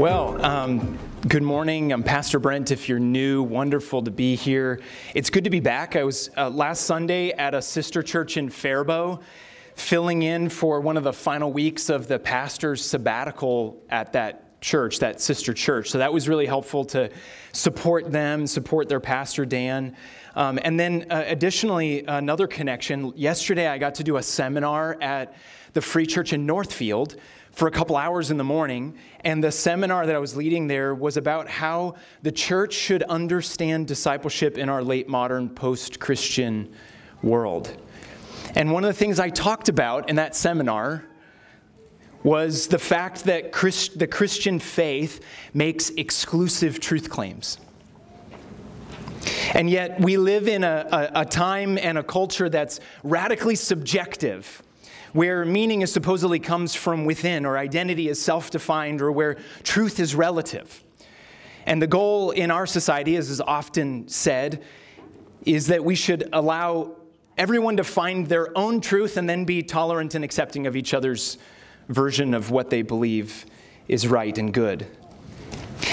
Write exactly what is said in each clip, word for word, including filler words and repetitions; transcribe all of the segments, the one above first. Well, um, good morning. I'm Pastor Brent. If you're new, wonderful to be here. It's good to be back. I was uh, last Sunday at a sister church in Faribault, filling in for one of the final weeks of the pastor's sabbatical at that church, that sister church. So that was really helpful to support them, support their pastor, Dan. Um, and then uh, additionally, another connection. Yesterday, I got to do a seminar at the Free Church in Northfield for a couple hours in the morning, and the seminar that I was leading there was about how the church should understand discipleship in our late modern post-Christian world. And one of the things I talked about in that seminar was the fact that Christ, the Christian faith makes exclusive truth claims. And yet we live in a, a, a time and a culture that's radically subjective, where meaning is supposedly comes from within, or identity is self-defined, or where truth is relative. And the goal in our society, as is often said, is that we should allow everyone to find their own truth and then be tolerant and accepting of each other's version of what they believe is right and good.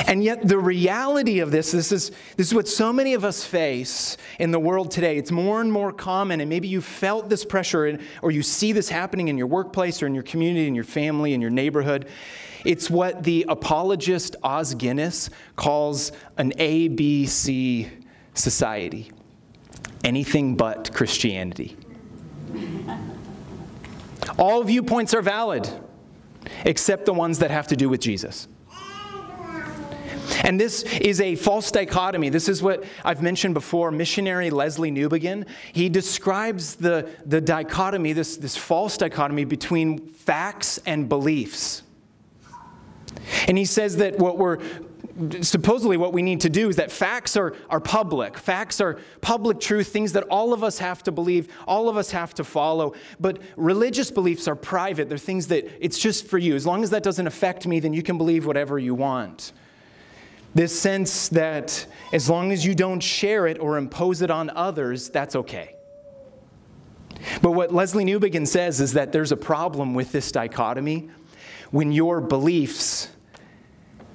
And yet the reality of this, this is this is what so many of us face in the world today. It's more and more common, and maybe you felt this pressure, or you see this happening in your workplace or in your community, in your family, in your neighborhood. It's what the apologist Oz Guinness calls an A B C society. Anything but Christianity. All viewpoints are valid, except the ones that have to do with Jesus. And this is a false dichotomy. This is what I've mentioned before. Missionary Leslie Newbigin, he describes the, the dichotomy, this, this false dichotomy between facts and beliefs. And he says that what we're, supposedly what we need to do is that facts are, are public. Facts are public truth, things that all of us have to believe, all of us have to follow. But religious beliefs are private. They're things that it's just for you. As long as that doesn't affect me, then you can believe whatever you want. This sense that as long as you don't share it or impose it on others, that's okay. But what Leslie Newbigin says is that there's a problem with this dichotomy when your beliefs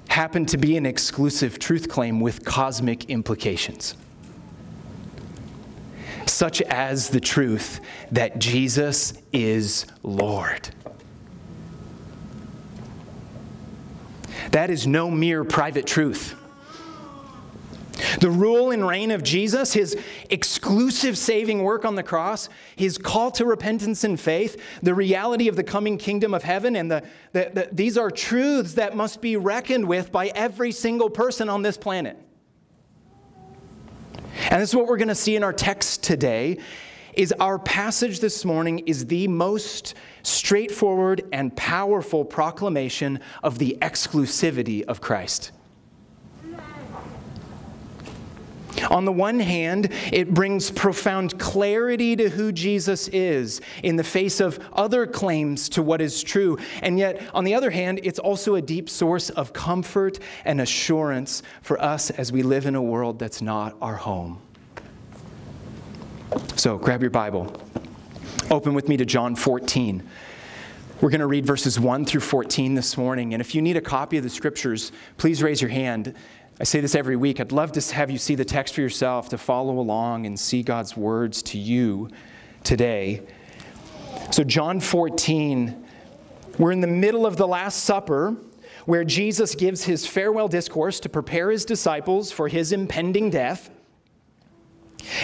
happen to be an exclusive truth claim with cosmic implications, such as the truth that Jesus is Lord. That is no mere private truth. The rule and reign of Jesus, his exclusive saving work on the cross, his call to repentance and faith, the reality of the coming kingdom of heaven, and the, the, the, these are truths that must be reckoned with by every single person on this planet. And this is what we're going to see in our text today. Is our passage this morning is the most straightforward and powerful proclamation of the exclusivity of Christ. On the one hand, it brings profound clarity to who Jesus is in the face of other claims to what is true. And yet, on the other hand, it's also a deep source of comfort and assurance for us as we live in a world that's not our home. So grab your Bible. Open with me to John fourteen. We're going to read verses one through fourteen this morning. And if you need a copy of the scriptures, please raise your hand. I say this every week. I'd love to have you see the text for yourself, to follow along and see God's words to you today. So John fourteen, we're in the middle of the Last Supper, where Jesus gives his farewell discourse to prepare his disciples for his impending death.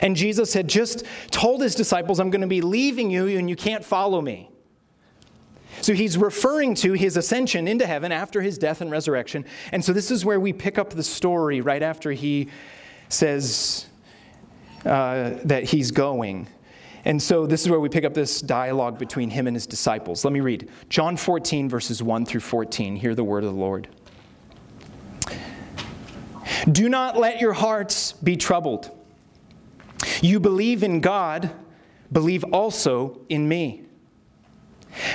And Jesus had just told his disciples, I'm going to be leaving you and you can't follow me. So he's referring to his ascension into heaven after his death and resurrection. And so this is where we pick up the story right after he says uh, that he's going. And so this is where we pick up this dialogue between him and his disciples. Let me read. John fourteen, verses one through fourteen. Hear the word of the Lord. Do not let your hearts be troubled. You believe in God, believe also in me.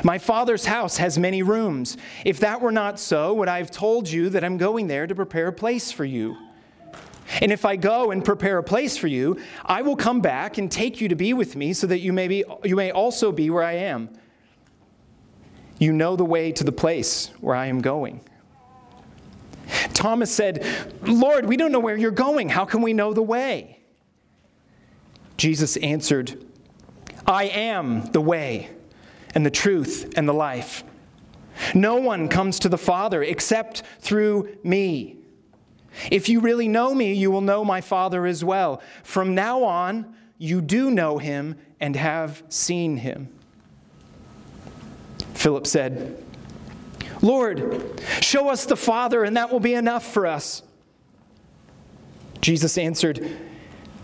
My Father's house has many rooms. If that were not so, would I have told you that I'm going there to prepare a place for you? And if I go and prepare a place for you, I will come back and take you to be with me, so that you may be, you may also be where I am. You know the way to the place where I am going. Thomas said, "Lord, we don't know where you're going. How can we know the way?" Jesus answered, "I am the way and the truth and the life. No one comes to the Father except through me. If you really know me, you will know my Father as well. From now on, you do know him and have seen him." Philip said, "Lord, show us the Father, and that will be enough for us." Jesus answered,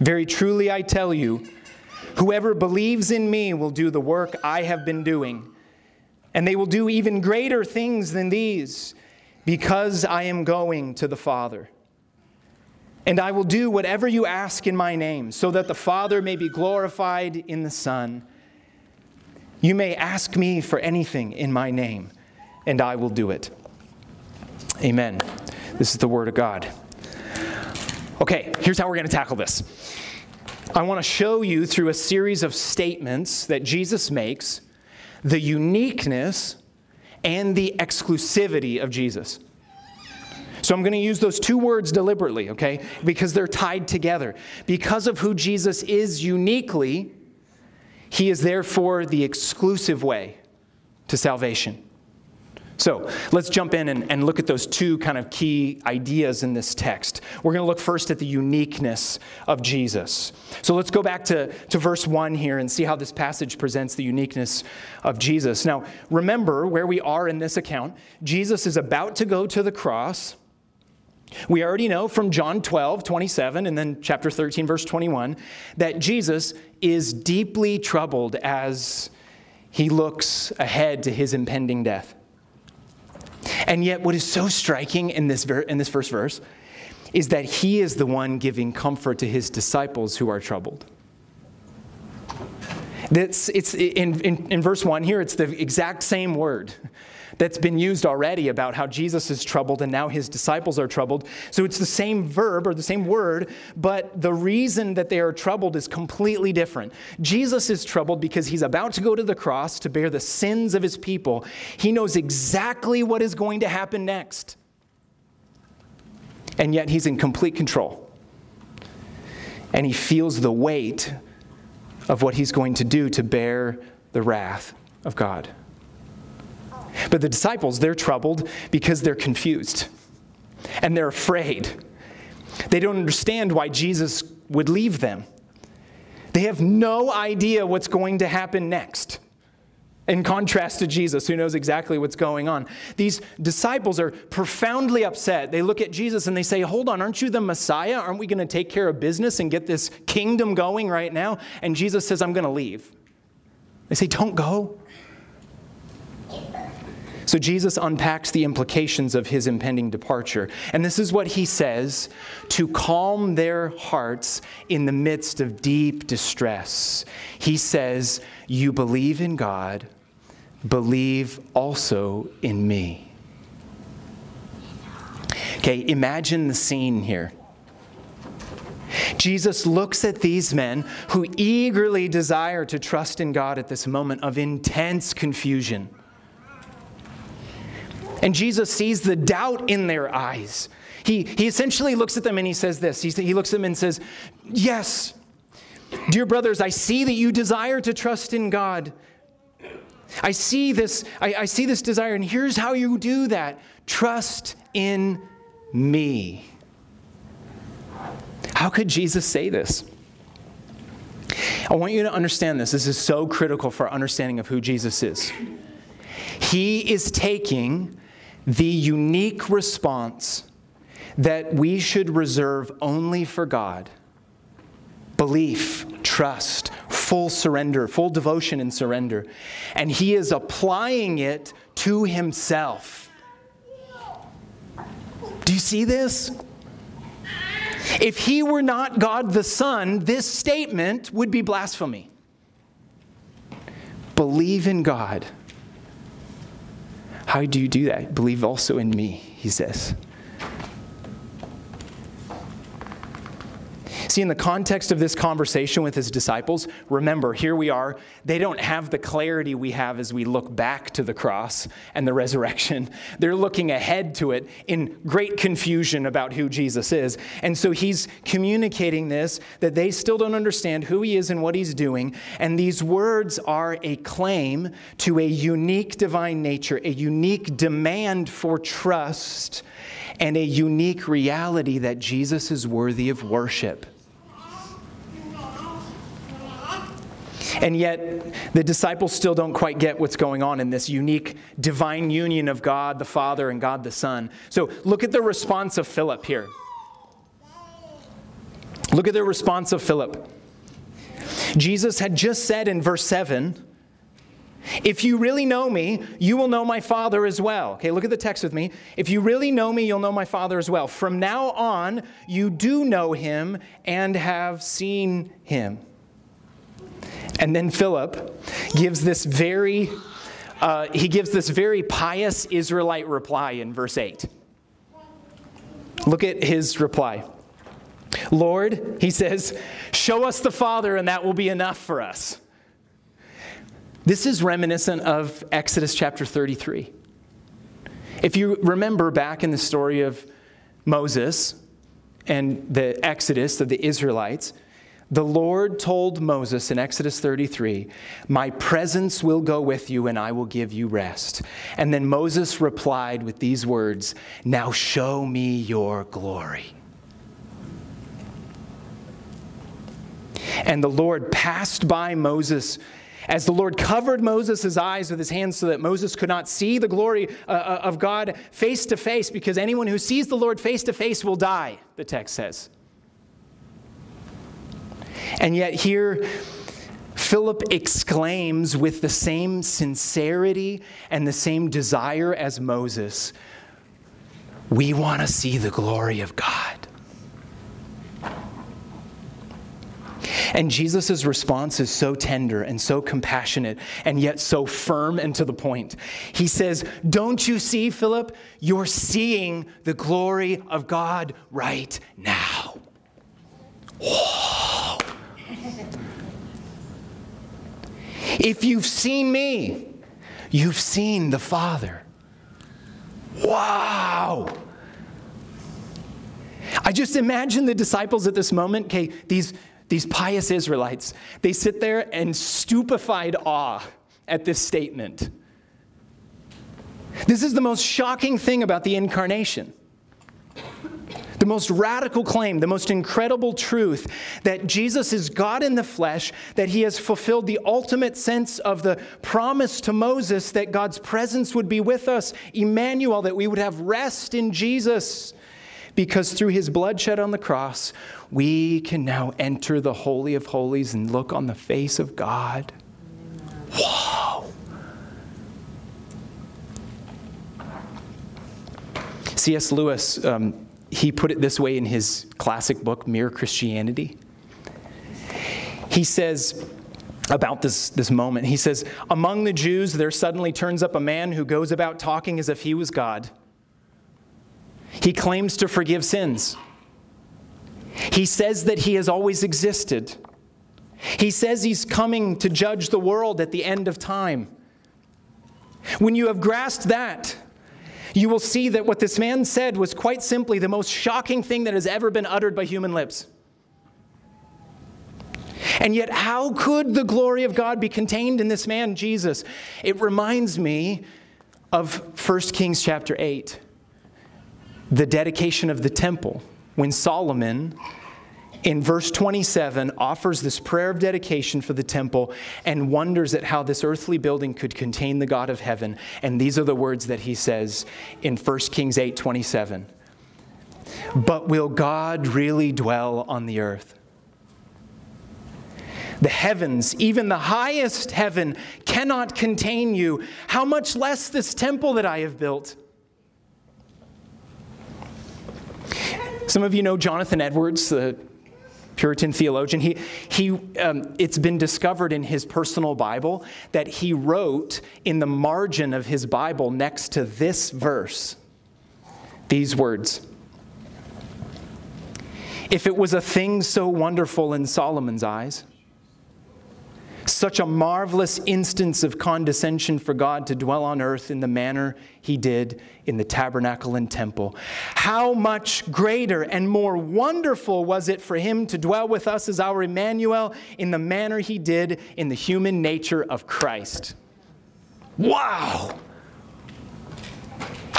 Very truly I tell you, whoever believes in me will do the work I have been doing, and they will do even greater things than these, because I am going to the Father. And I will do whatever you ask in my name, so that the Father may be glorified in the Son. You may ask me for anything in my name, and I will do it." Amen. This is the Word of God. Okay, here's how we're going to tackle this. I want to show you through a series of statements that Jesus makes the uniqueness and the exclusivity of Jesus. So I'm going to use those two words deliberately, okay? Because they're tied together. Because of who Jesus is uniquely, he is therefore the exclusive way to salvation. So let's jump in and, and look at those two kind of key ideas in this text. We're going to look first at the uniqueness of Jesus. So let's go back to, to verse one here and see how this passage presents the uniqueness of Jesus. Now, remember where we are in this account. Jesus is about to go to the cross. We already know from John twelve twenty-seven, and then chapter thirteen, verse twenty-one, that Jesus is deeply troubled as he looks ahead to his impending death. And yet what is so striking in this ver- in this first verse is that he is the one giving comfort to his disciples who are troubled. That's, it's in, in, in verse one here, it's the exact same word that's been used already about how Jesus is troubled and now his disciples are troubled. So it's the same verb or the same word, but the reason that they are troubled is completely different. Jesus is troubled because he's about to go to the cross to bear the sins of his people. He knows exactly what is going to happen next. And yet he's in complete control. And he feels the weight of what he's going to do to bear the wrath of God. But the disciples, they're troubled because they're confused and they're afraid. They don't understand why Jesus would leave them. They have no idea what's going to happen next, in contrast to Jesus, who knows exactly what's going on. These disciples are profoundly upset. They look at Jesus and they say, "Hold on, aren't you the Messiah? Aren't we going to take care of business and get this kingdom going right now?" And Jesus says, "I'm going to leave." They say, "Don't go." So Jesus unpacks the implications of his impending departure. And this is what he says to calm their hearts in the midst of deep distress. He says, "You believe in God, believe also in me." Okay, imagine the scene here. Jesus looks at these men who eagerly desire to trust in God at this moment of intense confusion. And Jesus sees the doubt in their eyes. He, he essentially looks at them and he says this. He, he looks at them and says, "Yes, dear brothers, I see that you desire to trust in God. I see this, I, I see this desire, and here's how you do that. Trust in me." How could Jesus say this? I want you to understand this. This is so critical for our understanding of who Jesus is. He is taking the unique response that we should reserve only for God. Belief, trust, full surrender, full devotion and surrender. And he is applying it to himself. Do you see this? If he were not God the Son, this statement would be blasphemy. Believe in God. How do you do that? Believe also in me, he says. See, in the context of this conversation with his disciples, remember, here we are. They don't have the clarity we have as we look back to the cross and the resurrection. They're looking ahead to it in great confusion about who Jesus is. And so he's communicating this, that they still don't understand who he is and what he's doing. And these words are a claim to a unique divine nature, a unique demand for trust, and a unique reality that Jesus is worthy of worship. And yet, the disciples still don't quite get what's going on in this unique divine union of God the Father and God the Son. So look at the response of Philip here. Look at the response of Philip. Jesus had just said in verse seven, if you really know me, you will know my Father as well. Okay, look at the text with me. If you really know me, you'll know my Father as well. From now on, you do know him and have seen him. And then Philip gives this very, uh, he gives this very pious Israelite reply in verse eight. Look at his reply. Lord, he says, show us the Father and that will be enough for us. This is reminiscent of Exodus chapter thirty-three. If you remember back in the story of Moses and the Exodus of the Israelites, the Lord told Moses in Exodus thirty-three, my presence will go with you and I will give you rest. And then Moses replied with these words, now show me your glory. And the Lord passed by Moses. As the Lord covered Moses' eyes with his hands so that Moses could not see the glory uh, of God face to face, because anyone who sees the Lord face to face will die, the text says. And yet here, Philip exclaims with the same sincerity and the same desire as Moses, we want to see the glory of God. And Jesus' response is so tender and so compassionate and yet so firm and to the point. He says, don't you see, Philip? You're seeing the glory of God right now. Whoa. If you've seen me, you've seen the Father. Wow. I just imagine the disciples at this moment, okay, these These pious Israelites, they sit there in stupefied awe at this statement. This is the most shocking thing about the incarnation. The most radical claim, the most incredible truth that Jesus is God in the flesh, that he has fulfilled the ultimate sense of the promise to Moses that God's presence would be with us, Emmanuel, that we would have rest in Jesus. Because through his blood shed on the cross, we can now enter the Holy of Holies and look on the face of God. Wow! C S Lewis, um, he put it this way in his classic book, Mere Christianity. He says about this, this moment, he says, among the Jews, there suddenly turns up a man who goes about talking as if he was God. He claims to forgive sins. He says that he has always existed. He says he's coming to judge the world at the end of time. When you have grasped that, you will see that what this man said was quite simply the most shocking thing that has ever been uttered by human lips. And yet, how could the glory of God be contained in this man, Jesus? It reminds me of First Kings chapter eight. The dedication of the temple, when Solomon, in verse twenty-seven, offers this prayer of dedication for the temple and wonders at how this earthly building could contain the God of heaven. And these are the words that he says in First Kings eight twenty-seven. But will God really dwell on the earth? The heavens, even the highest heaven, cannot contain you. How much less this temple that I have built? Some of you know Jonathan Edwards, the Puritan theologian. He, he, um, it's been discovered in his personal Bible that he wrote in the margin of his Bible next to this verse, these words: "If it was a thing so wonderful in Solomon's eyes, such a marvelous instance of condescension for God to dwell on earth in the manner he did in the tabernacle and temple, how much greater and more wonderful was it for him to dwell with us as our Emmanuel in the manner he did in the human nature of Christ." Wow!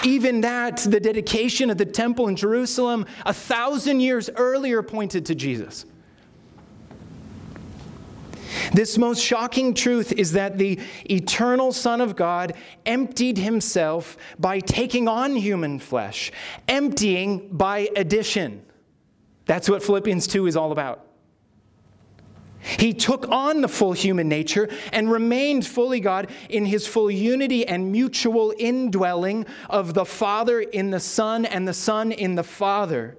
Even that, the dedication of the temple in Jerusalem a thousand years earlier pointed to Jesus. This most shocking truth is that the eternal Son of God emptied himself by taking on human flesh, emptying by addition. That's what Philippians two is all about. He took on the full human nature and remained fully God in his full unity and mutual indwelling of the Father in the Son and the Son in the Father.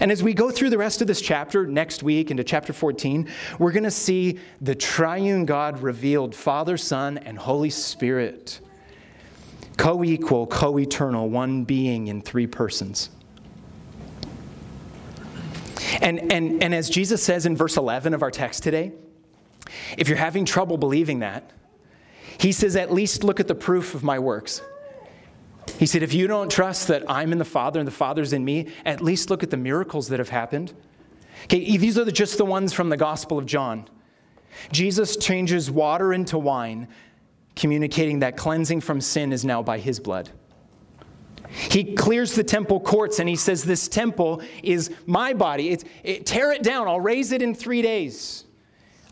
And as we go through the rest of this chapter next week into chapter fourteen, we're going to see the triune God revealed, Father, Son, and Holy Spirit, co-equal, co-eternal, one being in three persons. And, and, and as Jesus says in verse eleven of our text today, if you're having trouble believing that, he says, at least look at the proof of my works. He said, if you don't trust that I'm in the Father and the Father's in me, at least look at the miracles that have happened. Okay, these are the, just the ones from the Gospel of John. Jesus changes water into wine, communicating that cleansing from sin is now by his blood. He clears the temple courts and he says, this temple is my body. It's, it, tear it down. I'll raise it in three days.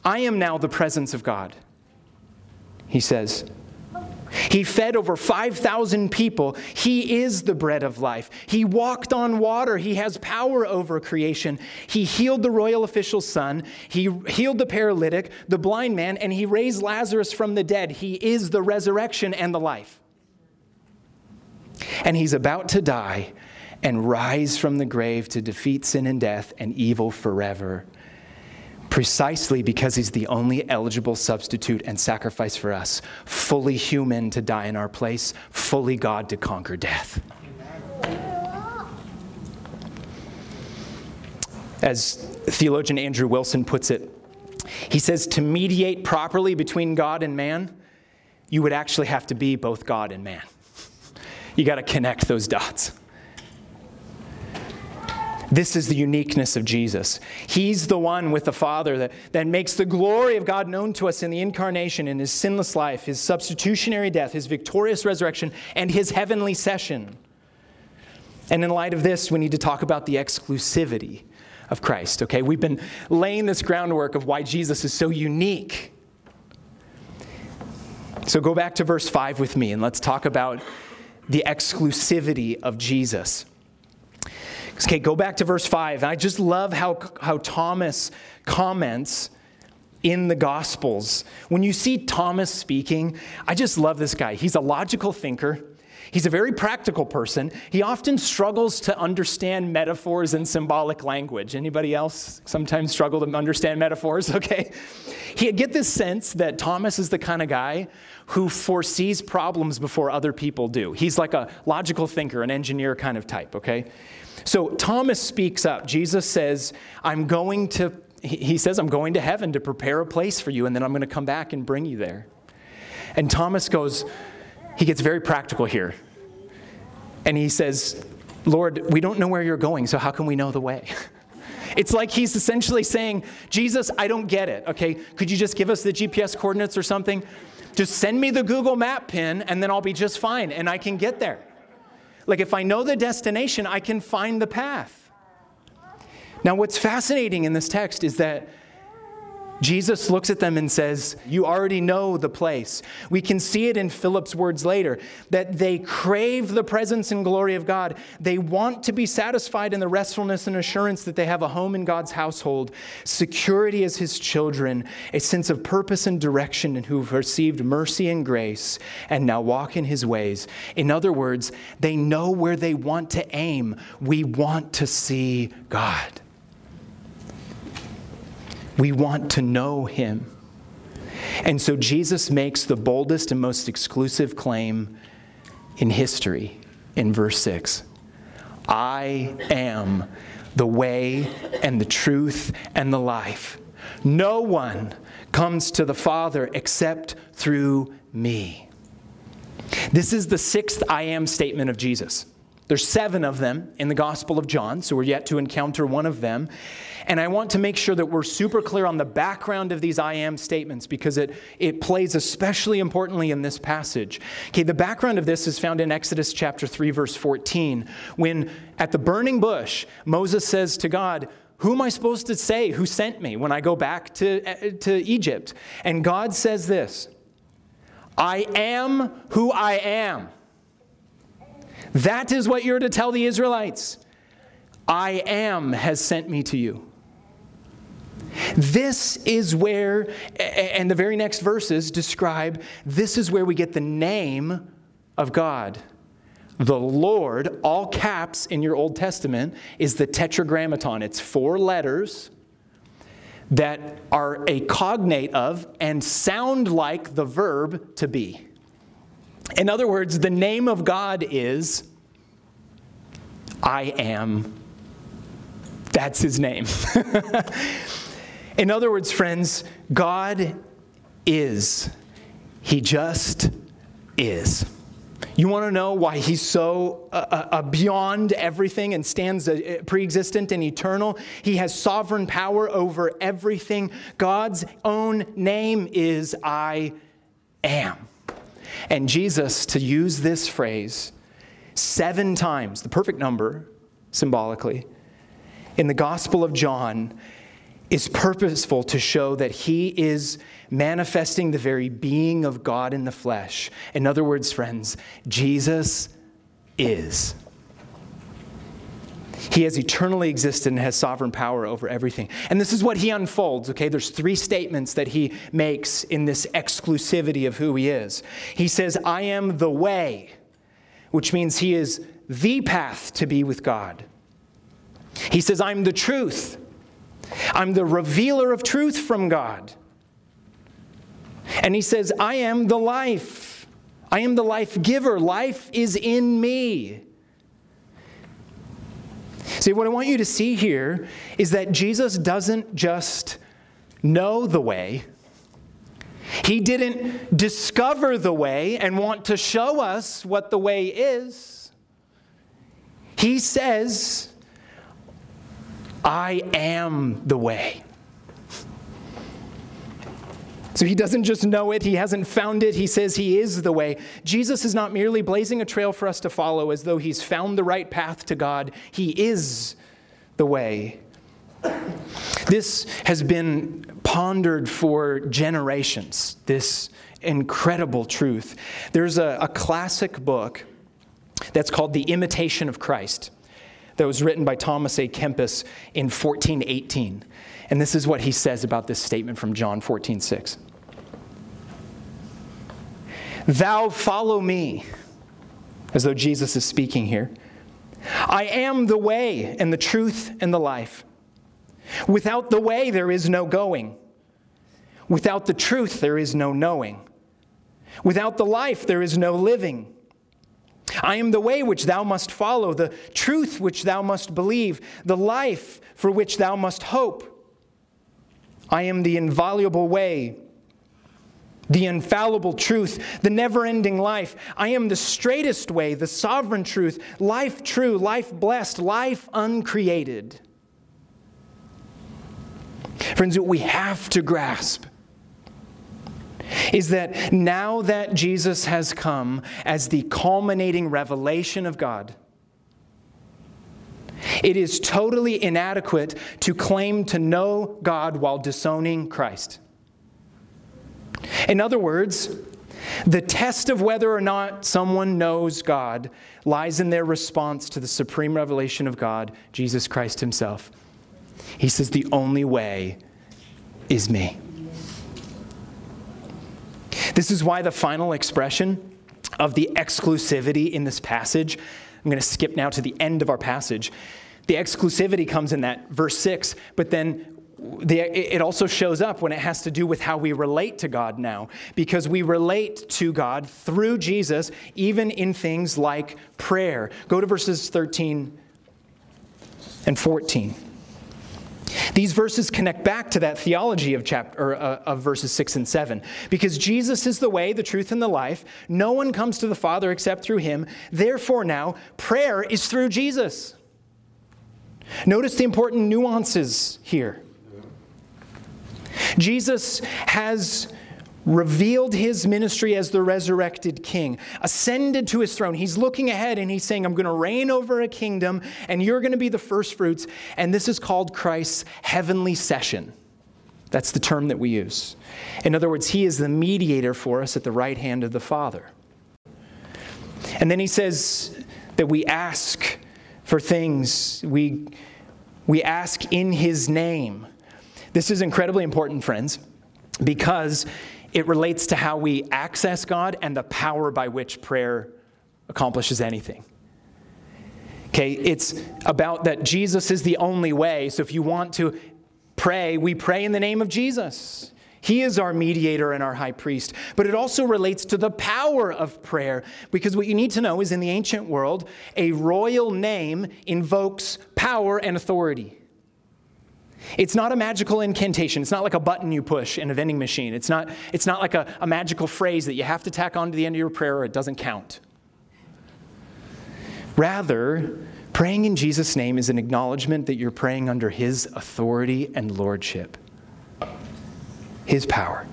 I am now the presence of God, he says. He fed over five thousand people. He is the bread of life. He walked on water. He has power over creation. He healed the royal official's son. He healed the paralytic, the blind man, and he raised Lazarus from the dead. He is the resurrection and the life. And he's about to die and rise from the grave to defeat sin and death and evil forever, precisely because he's the only eligible substitute and sacrifice for us, fully human to die in our place, fully God to conquer death. As theologian Andrew Wilson puts it, he says, to mediate properly between God and man, you would actually have to be both God and man. You got to connect those dots. This is the uniqueness of Jesus. He's the one with the Father that, that makes the glory of God known to us in the incarnation, in his sinless life, his substitutionary death, his victorious resurrection, and his heavenly session. And in light of this, we need to talk about the exclusivity of Christ. Okay, we've been laying this groundwork of why Jesus is so unique. So go back to verse five with me, and let's talk about the exclusivity of Jesus. Okay, go back to verse five. I just love how, how Thomas comments in the Gospels. When you see Thomas speaking, I just love this guy. He's a logical thinker. He's a very practical person. He often struggles to understand metaphors and symbolic language. Anybody else sometimes struggle to understand metaphors? Okay. You get this sense that Thomas is the kind of guy who foresees problems before other people do. He's like a logical thinker, an engineer kind of type, okay? So Thomas speaks up. Jesus says, I'm going to, he says, I'm going to heaven to prepare a place for you, and then I'm going to come back and bring you there. And Thomas goes, he gets very practical here. And he says, Lord, we don't know where you're going, so how can we know the way? It's like he's essentially saying, Jesus, I don't get it, okay? Could you just give us the G P S coordinates or something? Just send me the Google Map pin, and then I'll be just fine, and I can get there. Like, if I know the destination, I can find the path. Now, what's fascinating in this text is that Jesus looks at them and says, you already know the place. We can see it in Philip's words later, that they crave the presence and glory of God. They want to be satisfied in the restfulness and assurance that they have a home in God's household, security as his children, a sense of purpose and direction, and who've received mercy and grace and now walk in his ways. In other words, they know where they want to aim. We want to see God. We want to know him. And so Jesus makes the boldest and most exclusive claim in history in verse six. I am the way and the truth and the life. No one comes to the Father except through me. This is the sixth I am statement of Jesus. There's seven of them in the Gospel of John, so we're yet to encounter one of them. And I want to make sure that we're super clear on the background of these I am statements because it, it plays especially importantly in this passage. Okay, the background of this is found in Exodus chapter three, verse fourteen, when at the burning bush, Moses says to God, who am I supposed to say who sent me when I go back to, to Egypt? And God says this, I am who I am. That is what you're to tell the Israelites. I am has sent me to you. This is where, and the very next verses describe, this is where we get the name of God. The Lord, all caps in your Old Testament, is the tetragrammaton. It's four letters that are a cognate of and sound like the verb to be. In other words, the name of God is I am. That's his name. In other words, friends, God is. He just is. You want to know why he's so uh, uh, beyond everything and stands uh, pre-existent and eternal? He has sovereign power over everything. God's own name is I am. And Jesus, to use this phrase seven times, the perfect number symbolically, in the Gospel of John, is purposeful to show that he is manifesting the very being of God in the flesh. In other words, friends, Jesus is. He has eternally existed and has sovereign power over everything. And this is what he unfolds, okay? There's three statements that he makes in this exclusivity of who he is. He says, I am the way, which means he is the path to be with God. He says, I'm the truth. I'm the revealer of truth from God. And he says, I am the life. I am the life giver. Life is in me. See, what I want you to see here is that Jesus doesn't just know the way. He didn't discover the way and want to show us what the way is. He says, I am the way. So he doesn't just know it. He hasn't found it. He says he is the way. Jesus is not merely blazing a trail for us to follow as though he's found the right path to God. He is the way. This has been pondered for generations, this incredible truth. There's a, a classic book that's called The Imitation of Christ that was written by Thomas A. Kempis in fourteen eighteen. And this is what he says about this statement from John fourteen six. Thou follow me, as though Jesus is speaking here. I am the way and the truth and the life. Without the way, there is no going. Without the truth, there is no knowing. Without the life, there is no living. I am the way which thou must follow, the truth which thou must believe, the life for which thou must hope. I am the inviolable way, the infallible truth, the never-ending life. I am the straightest way, the sovereign truth, life true, life blessed, life uncreated. Friends, what we have to grasp is that now that Jesus has come as the culminating revelation of God, It is totally inadequate to claim to know God while disowning Christ. In other words, the test of whether or not someone knows God lies in their response to the supreme revelation of God, Jesus Christ himself. He says, the only way is me. This is why the final expression of the exclusivity in this passage, I'm going to skip now to the end of our passage. The exclusivity comes in that verse six, but then The, it also shows up when it has to do with how we relate to God now, because we relate to God through Jesus, even in things like prayer. Go to verses thirteen and fourteen. These verses connect back to that theology of chapter or, uh, of verses six and seven, because Jesus is the way, the truth, and the life. No one comes to the Father except through him. Therefore now, prayer is through Jesus. Notice the important nuances here. Jesus has revealed his ministry as the resurrected king, ascended to his throne. He's looking ahead and he's saying, I'm going to reign over a kingdom and you're going to be the first fruits. And this is called Christ's heavenly session. That's the term that we use. In other words, he is the mediator for us at the right hand of the Father. And then he says that we ask for things. We, we ask in his name. This is incredibly important, friends, because it relates to how we access God and the power by which prayer accomplishes anything. Okay, it's about that Jesus is the only way. So if you want to pray, we pray in the name of Jesus. He is our mediator and our high priest. But it also relates to the power of prayer, because what you need to know is in the ancient world, a royal name invokes power and authority. It's not a magical incantation. It's not like a button you push in a vending machine. It's not, it's not like a, a magical phrase that you have to tack on to the end of your prayer or it doesn't count. Rather, praying in Jesus' name is an acknowledgement that you're praying under his authority and lordship, his power.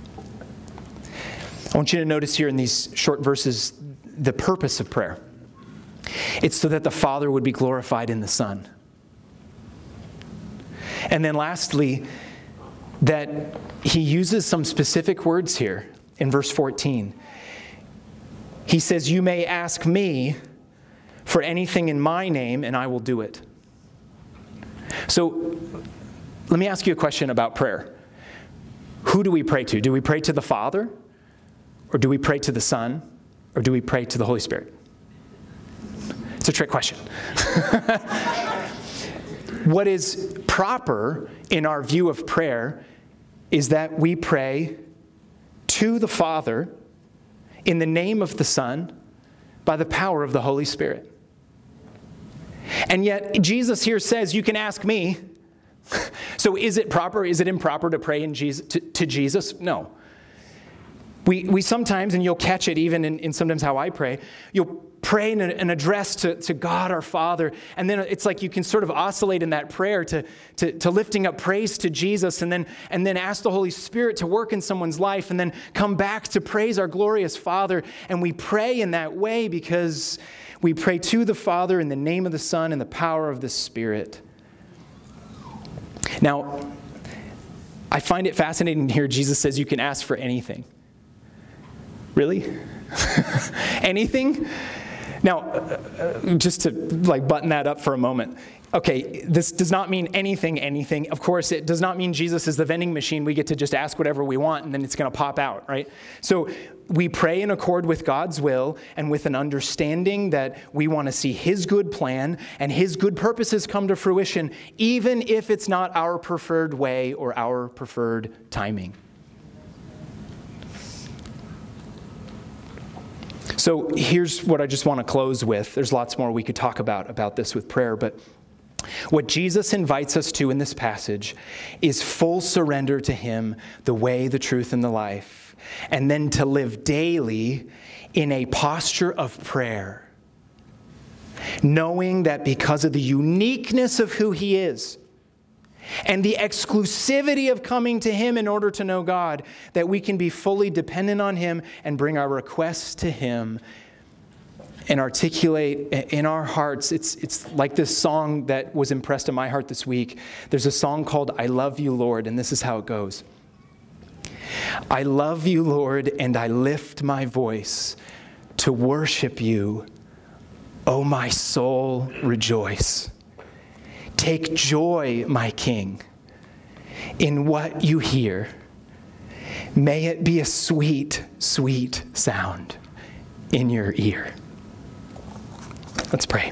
I want you to notice here in these short verses the purpose of prayer. It's so that the Father would be glorified in the Son. And then lastly, that he uses some specific words here in verse fourteen. He says, you may ask me for anything in my name, and I will do it. So let me ask you a question about prayer. Who do we pray to? Do we pray to the Father? Or do we pray to the Son? Or do we pray to the Holy Spirit? It's a trick question. What is proper in our view of prayer is that we pray to the Father in the name of the Son by the power of the Holy Spirit. And yet Jesus here says, you can ask me. So is it proper, is it improper to pray in Jesus, to, to Jesus? No. We we sometimes, and you'll catch it even in, in sometimes how I pray, you'll pray in an address to, to God our Father, and then it's like you can sort of oscillate in that prayer to, to, to lifting up praise to Jesus, and then and then ask the Holy Spirit to work in someone's life, and then come back to praise our glorious Father. And we pray in that way because we pray to the Father in the name of the Son and the power of the Spirit. Now, I find it fascinating here Jesus says you can ask for anything. Really? Anything? Now, uh, just to like button that up for a moment. Okay, this does not mean anything, anything. Of course, it does not mean Jesus is the vending machine. We get to just ask whatever we want and then it's going to pop out, right? So we pray in accord with God's will and with an understanding that we want to see his good plan and his good purposes come to fruition, even if it's not our preferred way or our preferred timing. So here's what I just want to close with. There's lots more we could talk about about this with prayer, but what Jesus invites us to in this passage is full surrender to him, the way, the truth, and the life, and then to live daily in a posture of prayer, knowing that because of the uniqueness of who he is and the exclusivity of coming to him in order to know God, that we can be fully dependent on him and bring our requests to him and articulate in our hearts. It's it's like this song that was impressed in my heart this week. There's a song called I Love You, Lord, and this is how it goes. I love you, Lord, and I lift my voice to worship you. O my soul, rejoice. Take joy, my King, in what you hear. May it be a sweet, sweet sound in your ear. Let's pray.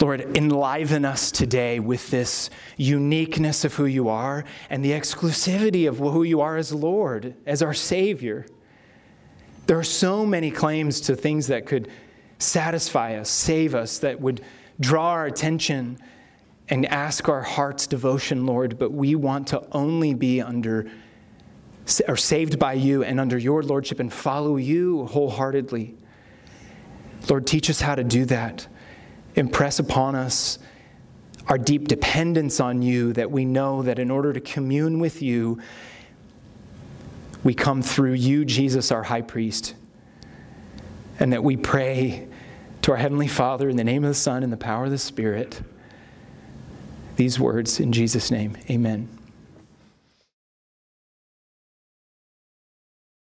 Lord, enliven us today with this uniqueness of who you are and the exclusivity of who you are as Lord, as our Savior. There are so many claims to things that could satisfy us, save us, that would draw our attention and ask our heart's devotion, Lord, but we want to only be under or saved by you and under your Lordship and follow you wholeheartedly. Lord, teach us how to do that. Impress upon us our deep dependence on you, that we know that in order to commune with you, we come through you, Jesus, our high priest, and that we pray to our Heavenly Father in the name of the Son and the power of the Spirit. These words in Jesus' name, amen.